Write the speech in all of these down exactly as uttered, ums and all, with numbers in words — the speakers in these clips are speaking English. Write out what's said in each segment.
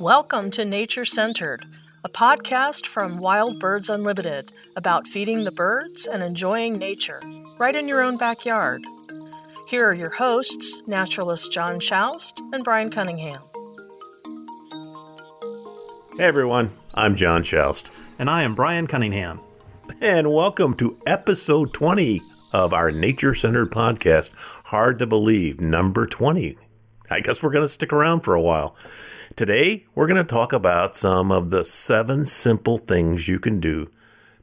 Welcome to Nature Centered, a podcast from Wild Birds Unlimited about feeding the birds and enjoying nature, right in your own backyard. Here are your hosts, naturalists John Schaust and Brian Cunningham. Hey everyone, I'm John Schaust. And I am Brian Cunningham. And welcome to episode twenty of our Nature Centered podcast, Hard to Believe, number twenty. I guess we're going to stick around for a while. Today, we're going to talk about some of the seven simple things you can do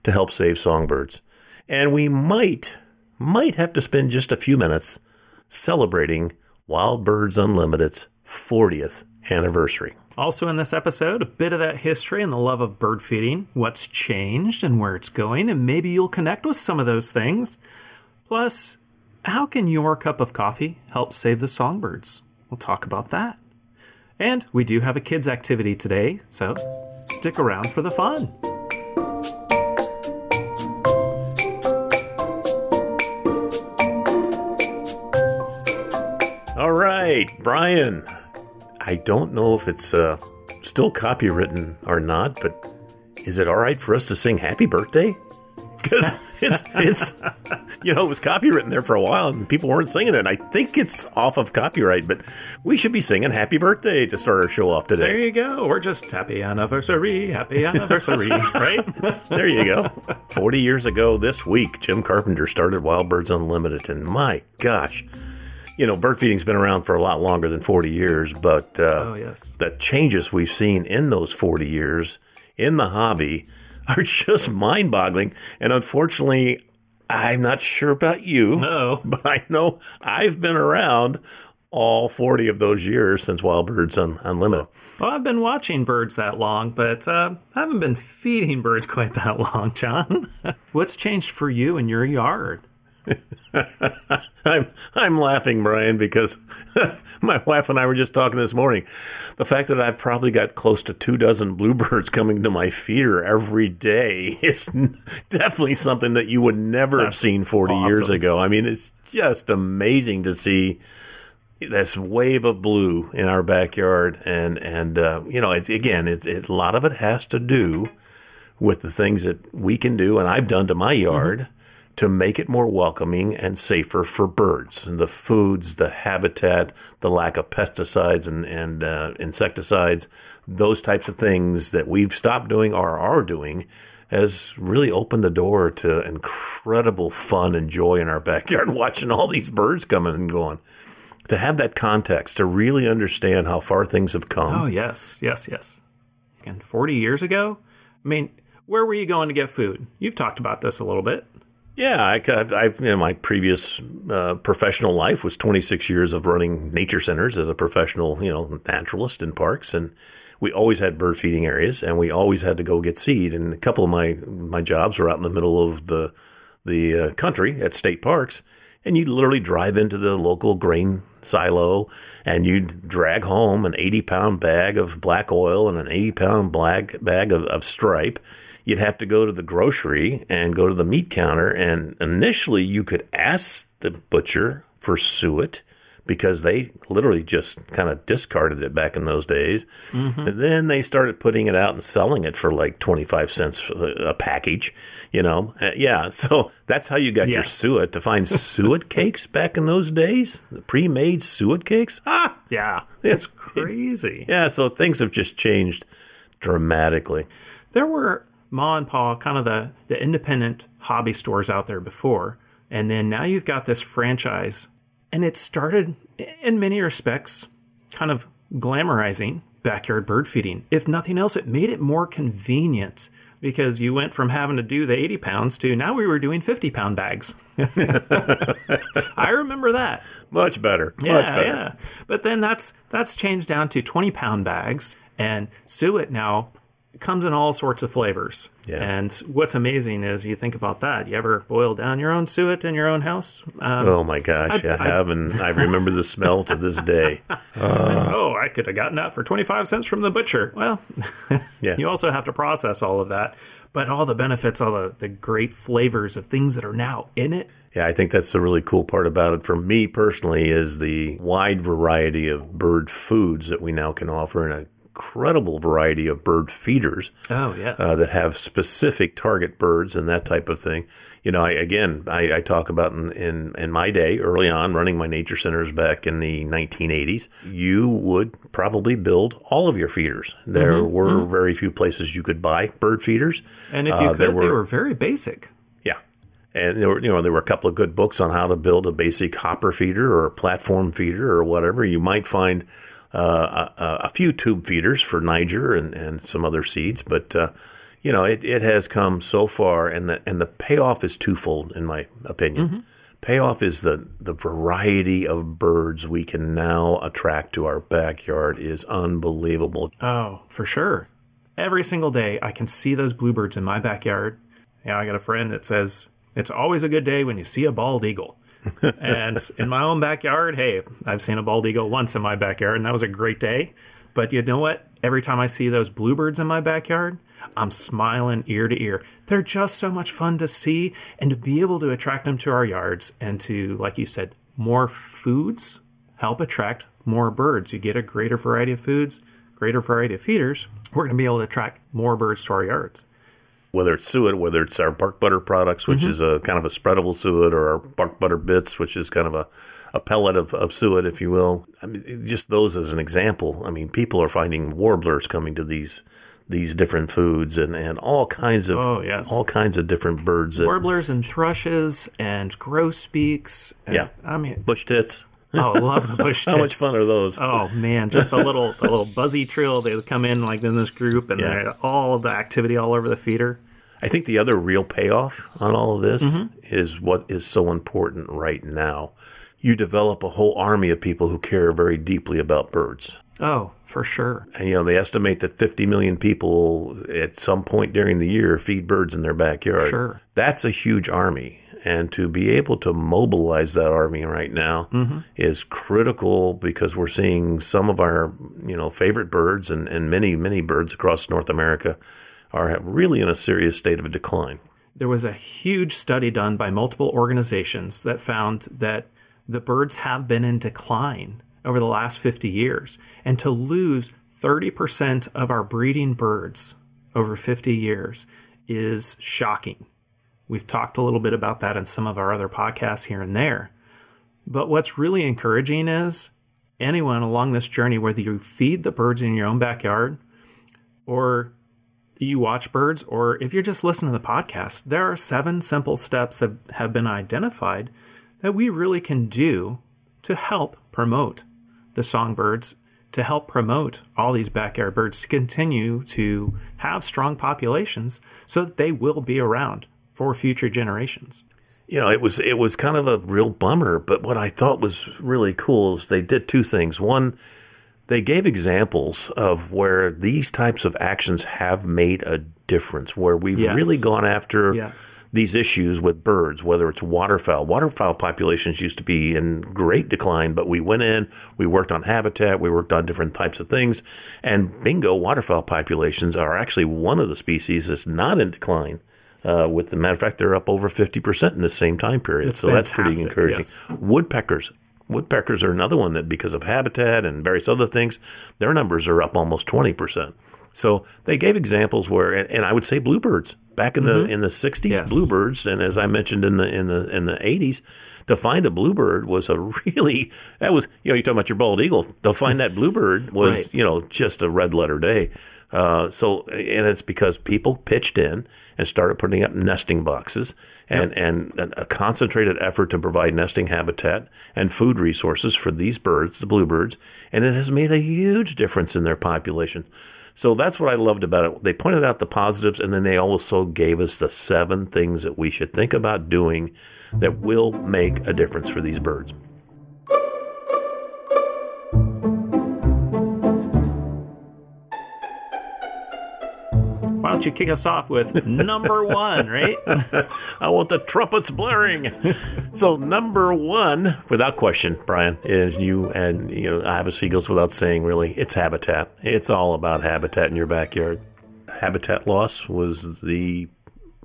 to help save songbirds. And we might, might have to spend just a few minutes celebrating Wild Birds Unlimited's fortieth anniversary. Also in this episode, a bit of that history and the love of bird feeding, what's changed and where it's going, and maybe you'll connect with some of those things. Plus, how can your cup of coffee help save the songbirds? We'll talk about that. And we do have a kids' activity today, so stick around for the fun. All right, Brian. I don't know if it's uh, still copywritten or not, but is it all right for us to sing Happy Birthday? Because it's, it's you know, it was copywritten there for a while, and people weren't singing it. And I think it's off of copyright, but we should be singing Happy Birthday to start our show off today. There you go. We're just happy anniversary, happy anniversary, right? There you go. forty years ago this week, Jim Carpenter started Wild Birds Unlimited, and my gosh. You know, bird feeding's been around for a lot longer than forty years, but uh, oh, yes. The changes we've seen in those forty years in the hobby are just mind-boggling. And unfortunately, I'm not sure about you, Uh-oh. but I know I've been around all forty of those years since Wild Birds Un- Unlimited. Well, I've been watching birds that long, but uh, I haven't been feeding birds quite that long, John. What's changed for you in your yard? I'm I'm laughing, Brian, because my wife and I were just talking this morning. The fact that I've probably got close to two dozen bluebirds coming to my feeder every day is definitely something that you would never That's have seen forty awesome. years ago. I mean, it's just amazing to see this wave of blue in our backyard. And, and uh, you know, it's, again, it's, it, a lot of it has to do with the things that we can do and I've done to my yard. Mm-hmm. To make it more welcoming and safer for birds, and the foods, the habitat, the lack of pesticides and, and uh, insecticides, those types of things that we've stopped doing or are doing has really opened the door to incredible fun and joy in our backyard watching all these birds coming and going. To have that context, to really understand how far things have come. Oh, yes, yes, yes. And forty years ago, I mean, where were you going to get food? You've talked about this a little bit. Yeah, I, I, you know, my previous uh, professional life was twenty-six years of running nature centers as a professional, you know, naturalist in parks. And we always had bird feeding areas and we always had to go get seed. And a couple of my, my jobs were out in the middle of the, the uh, country at state parks. And you'd literally drive into the local grain silo and you'd drag home an eighty-pound bag of black oil and an eighty-pound black bag of, of stripe. You'd have to go to the grocery and go to the meat counter. And initially, you could ask the butcher for suet because they literally just kind of discarded it back in those days. Mm-hmm. And then they started putting it out and selling it for like twenty-five cents a package, you know. Yeah, so that's how you got yes. your suet, to find suet cakes back in those days, the pre-made suet cakes. Ah, yeah, it's crazy. It, yeah, so things have just changed dramatically. There were Ma and Pa, kind of the, the independent hobby stores out there before. And then now you've got this franchise. And it started, in many respects, kind of glamorizing backyard bird feeding. If nothing else, it made it more convenient because you went from having to do the eighty pounds to now we were doing fifty-pound bags. I remember that. Much better. Yeah, Much better. Yeah. But then that's that's changed down to twenty-pound bags. And suet now comes in all sorts of flavors. Yeah. And what's amazing is you think about that. You ever boil down your own suet in your own house? Um, oh, my gosh. I, I, I have, and I remember the smell to this day. Uh, oh, I could have gotten that for twenty-five cents from the butcher. Well, yeah. You also have to process all of that. But all the benefits, all the, the great flavors of things that are now in it. Yeah, I think that's the really cool part about it for me personally is the wide variety of bird foods that we now can offer in a incredible variety of bird feeders. Oh, yes. Uh, that have specific target birds and that type of thing. You know, I, again, I, I talk about in, in, in my day, early on, running my nature centers back in the nineteen eighties, you would probably build all of your feeders. There mm-hmm. were mm-hmm. very few places you could buy bird feeders. And if you uh, could, were, they were very basic. And there were, you know, there were a couple of good books on how to build a basic hopper feeder or a platform feeder or whatever. You might find uh, a, a few tube feeders for Niger and, and some other seeds, but uh, you know, it, it has come so far, and the and the payoff is twofold, in my opinion. Mm-hmm. Payoff is the the variety of birds we can now attract to our backyard is unbelievable. Oh, for sure. Every single day, I can see those bluebirds in my backyard. Yeah, you know, I got a friend that says, it's always a good day when you see a bald eagle. And in my own backyard, hey, I've seen a bald eagle once in my backyard, and that was a great day. But you know what? Every time I see those bluebirds in my backyard, I'm smiling ear to ear. They're just so much fun to see, and to be able to attract them to our yards and to, like you said, more foods help attract more birds. You get a greater variety of foods, greater variety of feeders. We're going to be able to attract more birds to our yards. Whether it's suet, whether it's our bark butter products, which mm-hmm. is a kind of a spreadable suet, or our bark butter bits, which is kind of a, a pellet of, of suet, if you will. I mean, just those as an example. I mean, people are finding warblers coming to these these different foods and, and all kinds of oh, yes. all kinds of different birds. That, warblers and thrushes and grosbeaks. And, yeah, I mean bush tits. Oh, love the bush tits. How much fun are those? Oh, man. Just the little the little buzzy trill. They would come in like in this group, and yeah. all of the activity all over the feeder. I think the other real payoff on all of this mm-hmm. is what is so important right now. You develop a whole army of people who care very deeply about birds. Oh, for sure. And, you know, they estimate that fifty million people at some point during the year feed birds in their backyard. Sure. That's a huge army. And to be able to mobilize that army right now mm-hmm. is critical, because we're seeing some of our, you know, favorite birds and, and many, many birds across North America are really in a serious state of decline. There was a huge study done by multiple organizations that found that the birds have been in decline over the last fifty years. And to lose thirty percent of our breeding birds over fifty years is shocking. We've talked a little bit about that in some of our other podcasts here and there. But what's really encouraging is anyone along this journey, whether you feed the birds in your own backyard, or you watch birds, or if you're just listening to the podcast, there are seven simple steps that have been identified that we really can do to help promote the songbirds, to help promote all these backyard birds to continue to have strong populations so that they will be around for future generations. You know, it was it was kind of a real bummer, but what I thought was really cool is they did two things. One, they gave examples of where these types of actions have made a difference, where we've yes. really gone after yes. these issues with birds, whether it's waterfowl. Waterfowl populations used to be in great decline, but we went in, we worked on habitat, we worked on different types of things, and bingo, waterfowl populations are actually one of the species that's not in decline. Uh, with the matter of fact, they're up over fifty percent in the same time period. It's so fantastic. That's pretty encouraging. Yes. Woodpeckers. Woodpeckers are another one that, because of habitat and various other things, their numbers are up almost twenty percent. So they gave examples where, and, and I would say bluebirds. Back in mm-hmm. the in the sixties, yes. bluebirds, and as I mentioned in the in the in the eighties, to find a bluebird was a really that was you know you're talking about your bald eagle. To find that bluebird was right. you know just a red letter day. Uh, so and it's because people pitched in and started putting up nesting boxes and, yep. and and a concentrated effort to provide nesting habitat and food resources for these birds, the bluebirds, and it has made a huge difference in their population. So that's what I loved about it. They pointed out the positives, and then they also gave us the seven things that we should think about doing that will make a difference for these birds. Why don't you kick us off with number one, right? I want the trumpets blaring. So number one, without question, Brian, is you and you know, I have a seagulls without saying really, it's habitat. It's all about habitat in your backyard. Habitat loss was the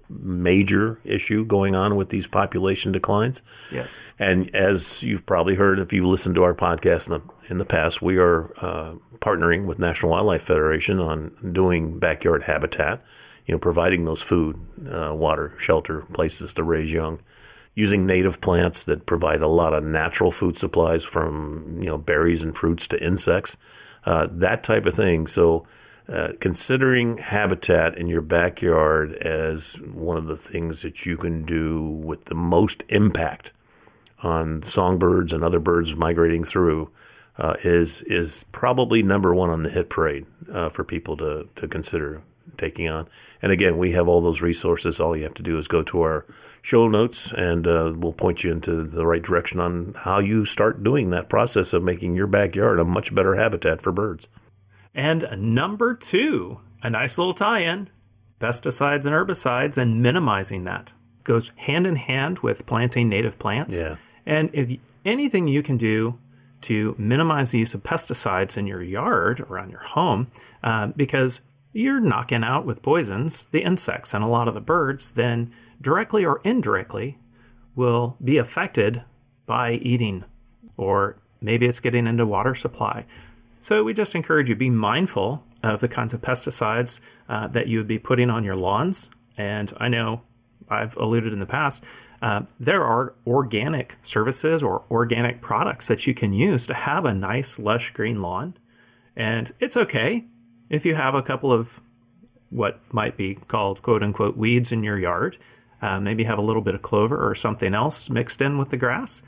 major issue going on with these population declines. Yes. And as you've probably heard, if you've listened to our podcast in the, in the past, we are uh, partnering with National Wildlife Federation on doing backyard habitat, you know, providing those food, uh, water, shelter, places to raise young, using native plants that provide a lot of natural food supplies from, you know, berries and fruits to insects, uh, that type of thing. So uh, considering habitat in your backyard as one of the things that you can do with the most impact on songbirds and other birds migrating through uh, is is probably number one on the hit parade uh, for people to, to consider taking on. And again, we have all those resources. All you have to do is go to our show notes, and uh, we'll point you into the right direction on how you start doing that process of making your backyard a much better habitat for birds. And number two, a nice little tie-in, pesticides and herbicides and minimizing that. Goes hand in hand with planting native plants. Yeah. And if anything you can do to minimize the use of pesticides in your yard or on your home, uh, because you're knocking out with poisons the insects, and a lot of the birds then directly or indirectly will be affected by eating, or maybe it's getting into water supply. So we just encourage you to be mindful of the kinds of pesticides uh, that you would be putting on your lawns. And I know I've alluded in the past, uh, there are organic services or organic products that you can use to have a nice lush green lawn. And it's okay if you have a couple of what might be called quote-unquote weeds in your yard, uh, maybe have a little bit of clover or something else mixed in with the grass,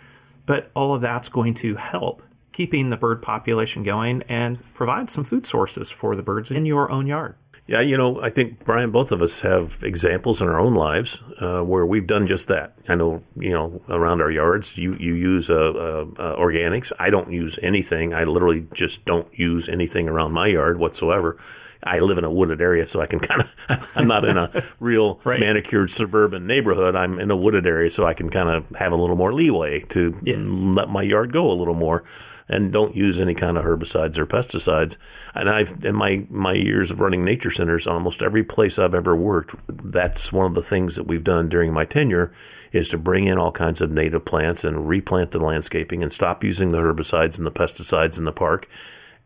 but all of that's going to help keeping the bird population going and provide some food sources for the birds in your own yard. Yeah, you know, I think, Brian, both of us have examples in our own lives uh, where we've done just that. I know, you know, around our yards, you, you use uh, uh, uh, organics. I don't use anything. I literally just don't use anything around my yard whatsoever. I live in a wooded area, so I can kind of, I'm not in a real right. manicured suburban neighborhood. I'm in a wooded area, so I can kind of have a little more leeway to yes. let my yard go a little more. And don't use any kind of herbicides or pesticides. And I've in my, my years of running nature centers, almost every place I've ever worked, that's one of the things that we've done during my tenure, is to bring in all kinds of native plants and replant the landscaping and stop using the herbicides and the pesticides in the park.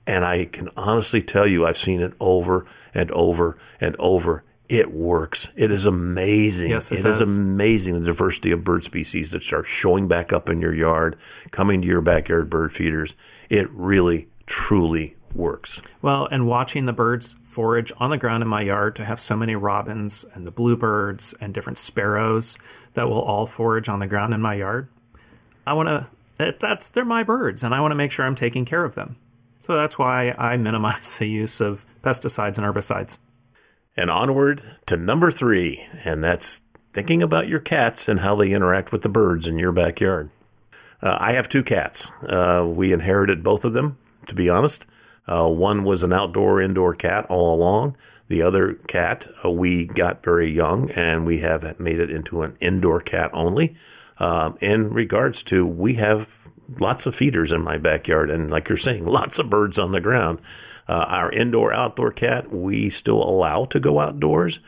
And I can honestly tell you, I've seen it over and over and over. It works. It is amazing. Yes, it, it does. It is amazing, the diversity of bird species that start showing back up in your yard, coming to your backyard bird feeders. It really, truly works. Well, and watching the birds forage on the ground in my yard, to have so many robins and the bluebirds and different sparrows that will all forage on the ground in my yard. I want to, that's, they're my birds, and I want to make sure I'm taking care of them. So that's why I minimize the use of pesticides and herbicides. And onward to number three, and that's thinking about your cats and how they interact with the birds in your backyard. Uh, I have two cats. Uh, we inherited both of them, to be honest. Uh, one was an outdoor-indoor cat all along. The other cat uh, we got very young, and we have made it into an indoor cat only. Um, in regards to, we have lots of feeders in my backyard, and like you're saying, lots of birds on the ground. Uh, our indoor-outdoor cat, we still allow to go outdoors,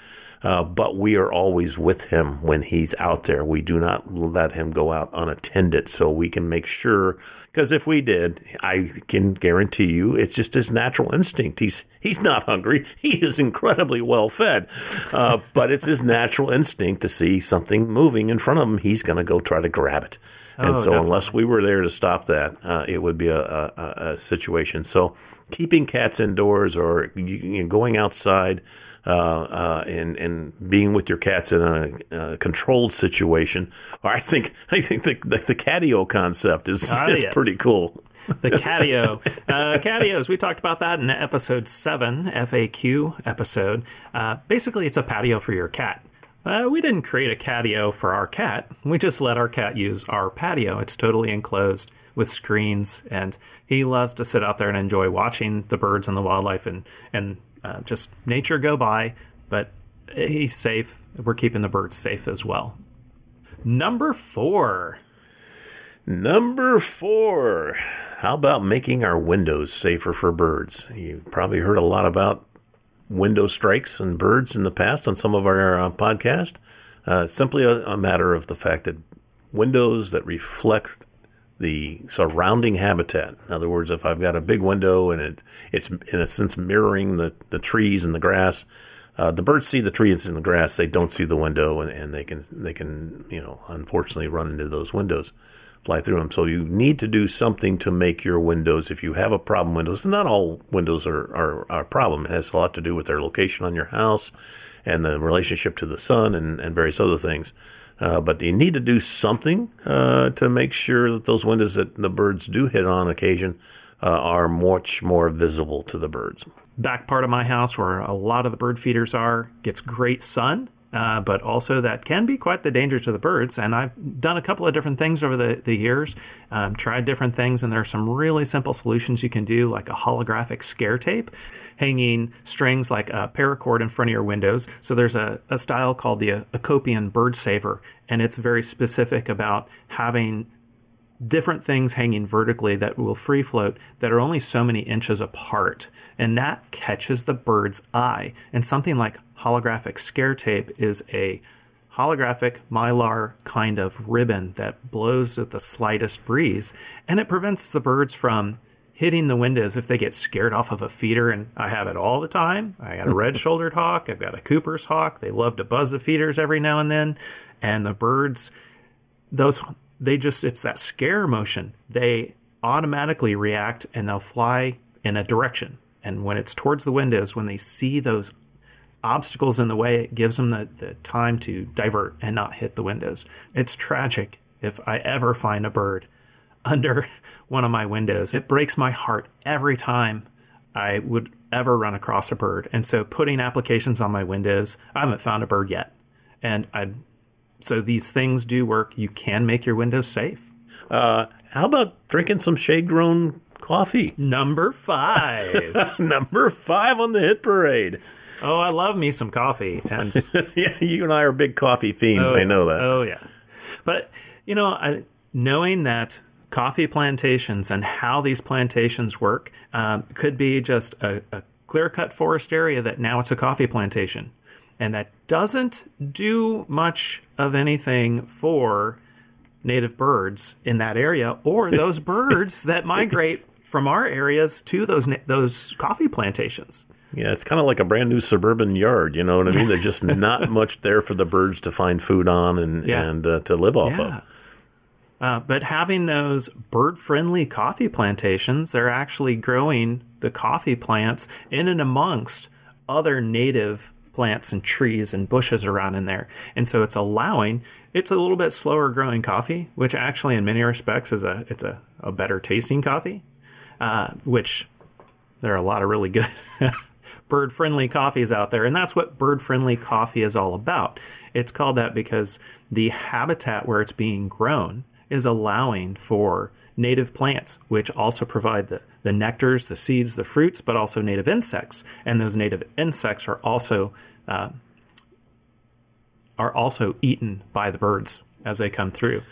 uh, but we are always with him when he's out there. We do not let him go out unattended, so we can make sure, because if we did, I can guarantee you it's just his natural instinct. He's he's not hungry. He is incredibly well-fed, uh, but it's his natural instinct to see something moving in front of him. He's going to go try to grab it. And oh, so definitely. Unless we were there to stop that, uh, it would be a, a, a situation. So keeping cats indoors, or you know, going outside uh, uh, and, and being with your cats in a, a controlled situation, or I think I think the, the, the catio concept is, oh, is yes. pretty cool. The catio. uh, catios, we talked about that in episode seven, F A Q episode. Uh, basically, it's a patio for your cat. Uh, we didn't create a catio for our cat. We just let our cat use our patio. It's totally enclosed with screens, and he loves to sit out there and enjoy watching the birds and the wildlife and, and uh, just nature go by, but he's safe. We're keeping the birds safe as well. Number four. Number four. How about making our windows safer for birds? You've probably heard a lot about window strikes and birds in the past on some of our uh, podcasts. Uh, simply a, a matter of the fact that windows that reflect the surrounding habitat. In other words, if I've got a big window and it it's in a sense mirroring the, the trees and the grass, uh, the birds see the trees and the grass. They don't see the window, and, and they can they can you know unfortunately run into those windows, fly through them. So you need to do something to make your windows. If you have a problem windows, and not all windows are, are, are a problem. It has a lot to do with their location on your house and the relationship to the sun and, and various other things. Uh, but you need to do something uh, to make sure that those windows that the birds do hit on occasion uh, are much more visible to the birds. Back part of my house where a lot of the bird feeders are gets great sun. Uh, but also that can be quite the danger to the birds. And I've done a couple of different things over the, the years, um, tried different things, and there are some really simple solutions you can do, like a holographic scare tape, hanging strings like a paracord in front of your windows. So there's a, a style called the Acopian Bird Saver, and it's very specific about having different things hanging vertically that will free float that are only so many inches apart, and that catches the bird's eye. And something like holographic scare tape is a holographic mylar kind of ribbon that blows at the slightest breeze, and it prevents the birds from hitting the windows if they get scared off of a feeder. And I have it all the time. I got a red-shouldered hawk, I've got a Cooper's hawk. They love to buzz the feeders every now and then, and the birds, those They just, it's that scare motion. They automatically react, and they'll fly in a direction. And when it's towards the windows, when they see those obstacles in the way, it gives them the, the time to divert and not hit the windows. It's tragic if I ever find a bird under one of my windows. It breaks my heart every time I would ever run across a bird. And so putting applications on my windows, I haven't found a bird yet. And I'm So these things do work. You can make your windows safe. Uh, how about drinking some shade-grown coffee? Number five. Number five on the hit parade. Oh, I love me some coffee. And yeah, you and I are big coffee fiends. Oh, I know that. Oh, yeah. But, you know, I, knowing that coffee plantations and how these plantations work um, could be just a, a clear-cut forest area that now it's a coffee plantation. And that doesn't do much of anything for native birds in that area, or those birds that migrate from our areas to those those coffee plantations. Yeah, it's kind of like a brand new suburban yard, you know what I mean? There's just not much there for the birds to find food on and, yeah. and uh, to live off yeah. of. Uh, but having those bird-friendly coffee plantations, they're actually growing the coffee plants in and amongst other native plants and trees and bushes around in there. And so it's allowing, it's a little bit slower growing coffee, which actually in many respects is a, it's a, a better tasting coffee, uh, which there are a lot of really good bird friendly coffees out there. And that's what bird friendly coffee is all about. It's called that because the habitat where it's being grown is allowing for native plants, which also provide the, the nectars, the seeds, the fruits, but also native insects. And those native insects are also uh, are also eaten by the birds as they come through.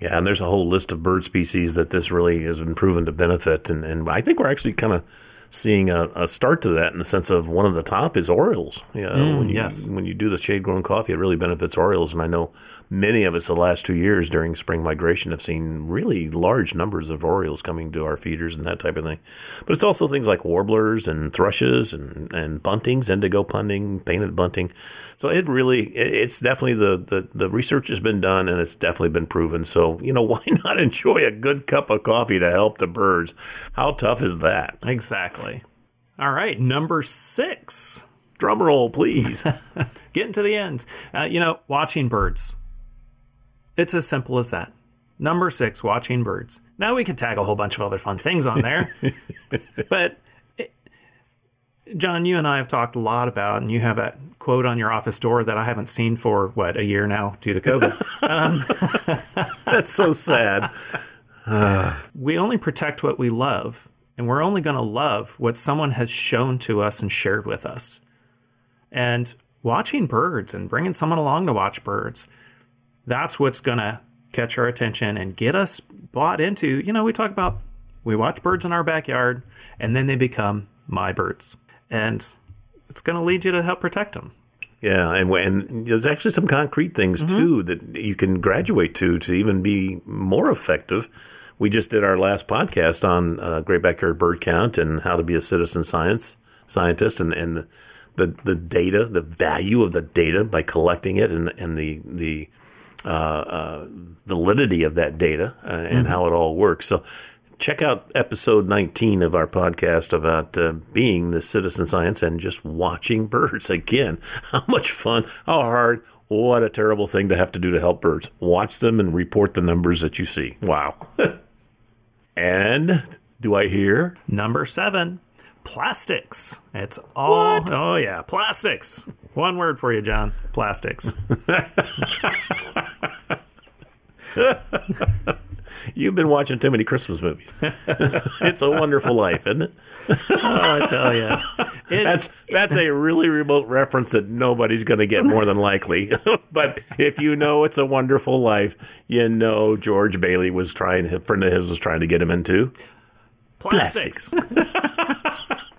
Yeah, and there's a whole list of bird species that this really has been proven to benefit. And, and I think we're actually kind of seeing a, a start to that in the sense of one of the top is orioles. You know, mm, when you, yes. when you do the shade-grown coffee, it really benefits orioles. And I know many of us the last two years during spring migration have seen really large numbers of orioles coming to our feeders and that type of thing. But it's also things like warblers and thrushes and, and buntings, indigo bunting, painted bunting. So it really, it, it's definitely the, the, the research has been done, and it's definitely been proven. So, you know, why not enjoy a good cup of coffee to help the birds? How tough is that? Exactly. All right, number six. Drum roll, please. Getting to the end. Uh, you know, watching birds. It's as simple as that. Number six, watching birds. Now we could tag a whole bunch of other fun things on there. But, it, John, you and I have talked a lot about, and you have a quote on your office door that I haven't seen for, what, a year now due to COVID. um, That's so sad. We only protect what we love. And we're only going to love what someone has shown to us and shared with us. And watching birds and bringing someone along to watch birds, that's what's going to catch our attention and get us bought into, you know, we talk about, we watch birds in our backyard, and then they become my birds. And it's going to lead you to help protect them. Yeah, and, and there's actually some concrete things, mm-hmm. too, that you can graduate to to even be more effective. We just did our last podcast on uh, Great Backyard Bird Count and how to be a citizen science scientist and, and the, the data, the value of the data by collecting it and, and the the uh, uh, validity of that data uh, and mm-hmm. how it all works. So check out episode nineteen of our podcast about uh, being the citizen science and just watching birds. Again, how much fun, how hard, what a terrible thing to have to do to help birds. Watch them and report the numbers that you see. Wow. And do I hear? Number seven, plastics. It's all. What? Oh, yeah. Plastics. One word for you, John. Plastics. You've been watching too many Christmas movies. It's a Wonderful Life, isn't it? Oh, I tell you. It, that's that's a really remote reference that nobody's going to get, more than likely. But if you know It's a Wonderful Life, you know George Bailey was trying, a friend of his was trying to get him into plastics. plastics.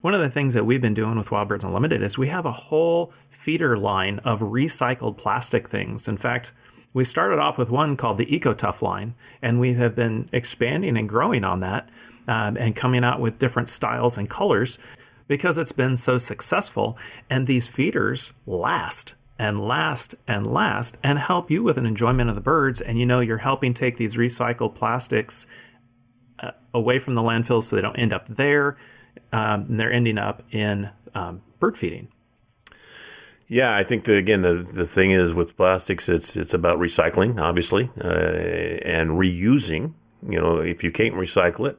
One of the things that we've been doing with Wild Birds Unlimited is we have a whole feeder line of recycled plastic things. In fact, we started off with one called the EcoTuff line, and we have been expanding and growing on that um, and coming out with different styles and colors because it's been so successful. And these feeders last and last and last and help you with an enjoyment of the birds. And, you know, you're helping take these recycled plastics uh, away from the landfill so they don't end up there. Um, and they're ending up in um, bird feeding. Yeah, I think that, again, the, the thing is with plastics, it's it's about recycling, obviously, uh, and reusing. You know, if you can't recycle it,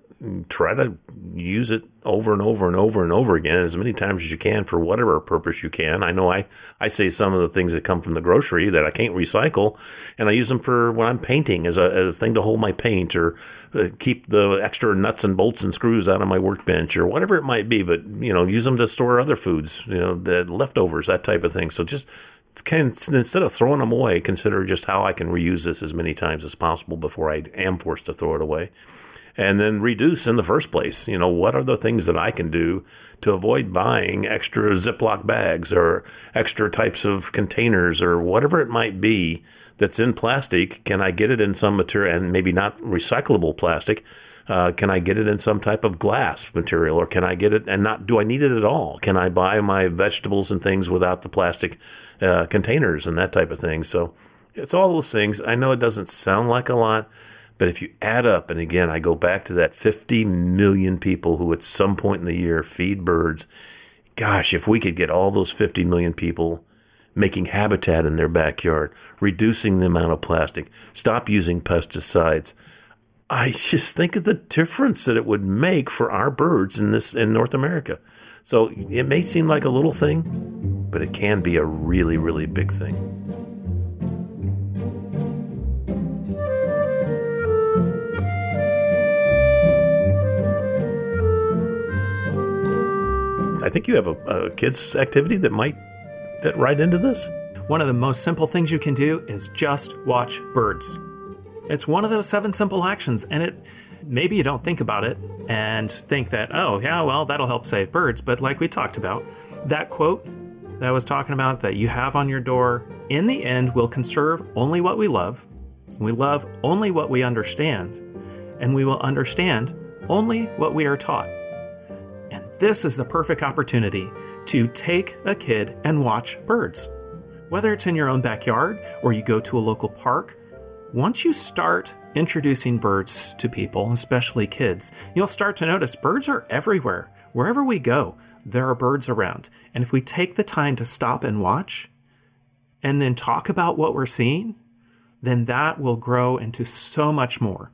try to use it over and over and over and over again as many times as you can for whatever purpose you can. I know I, I say some of the things that come from the grocery that I can't recycle, and I use them for when I'm painting as a, as a thing to hold my paint or keep the extra nuts and bolts and screws out of my workbench or whatever it might be. But, you know, use them to store other foods, you know, the leftovers, that type of thing. So just can, instead of throwing them away, consider just how I can reuse this as many times as possible before I am forced to throw it away. And then reduce in the first place. You know, what are the things that I can do to avoid buying extra Ziploc bags or extra types of containers or whatever it might be that's in plastic? Can I get it in some material, and maybe not recyclable plastic? Uh, can I get it in some type of glass material, or can I get it and not, do I need it at all? Can I buy my vegetables and things without the plastic uh, containers and that type of thing? So it's all those things. I know it doesn't sound like a lot, but if you add up, and again, I go back to that fifty million people who at some point in the year feed birds. Gosh, if we could get all those fifty million people making habitat in their backyard, reducing the amount of plastic, stop using pesticides. I just think of the difference that it would make for our birds in this in North America. So it may seem like a little thing, but it can be a really, really big thing. I think you have a, a kids activity that might fit right into this. One of the most simple things you can do is just watch birds. It's one of those seven simple actions, and it maybe you don't think about it and think that, oh, yeah, well, that'll help save birds. But like we talked about, that quote that I was talking about that you have on your door, in the end, we'll conserve only what we love. We love only what we understand, and we will understand only what we are taught. And this is the perfect opportunity to take a kid and watch birds. Whether it's in your own backyard or you go to a local park, once you start introducing birds to people, especially kids, you'll start to notice birds are everywhere. Wherever we go, there are birds around. And if we take the time to stop and watch and then talk about what we're seeing, then that will grow into so much more.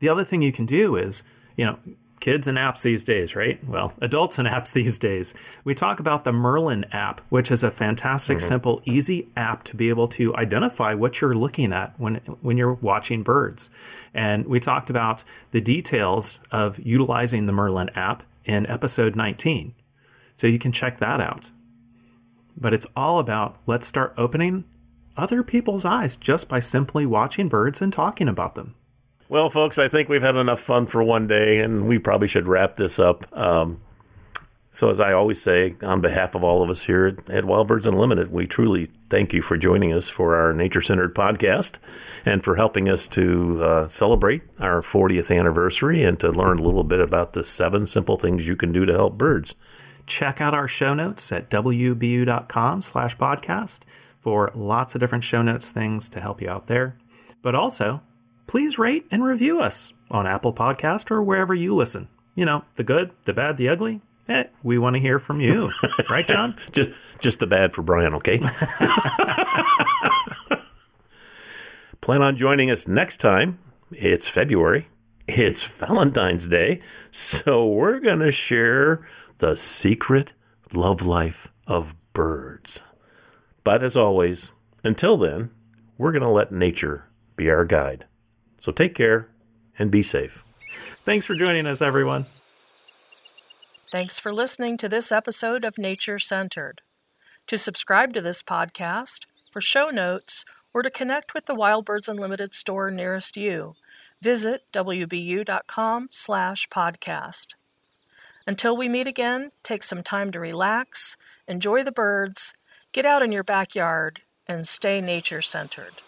The other thing you can do is, you know, kids and apps these days, right? Well, adults and apps these days. We talk about the Merlin app, which is a fantastic, mm-hmm. simple, easy app to be able to identify what you're looking at when when you're watching birds. And we talked about the details of utilizing the Merlin app in episode nineteen. So you can check that out. But it's all about, let's start opening other people's eyes just by simply watching birds and talking about them. Well, folks, I think we've had enough fun for one day, and we probably should wrap this up. Um, So as I always say, on behalf of all of us here at Wild Birds Unlimited, we truly thank you for joining us for our nature-centered podcast and for helping us to uh, celebrate our fortieth anniversary and to learn a little bit about the seven simple things you can do to help birds. Check out our show notes at wbu.com slash podcast for lots of different show notes things to help you out there. But also, please rate and review us on Apple Podcast or wherever you listen. You know, the good, the bad, the ugly. Eh, we want to hear from you. Right, John? just just the bad for Brian, okay? Plan on joining us next time. It's February. It's Valentine's Day. So we're going to share the secret love life of birds. But as always, until then, we're going to let nature be our guide. So take care and be safe. Thanks for joining us, everyone. Thanks for listening to this episode of Nature Centered. To subscribe to this podcast, for show notes, or to connect with the Wild Birds Unlimited store nearest you, visit wbu.com slash podcast. Until we meet again, take some time to relax, enjoy the birds, get out in your backyard, and stay nature-centered.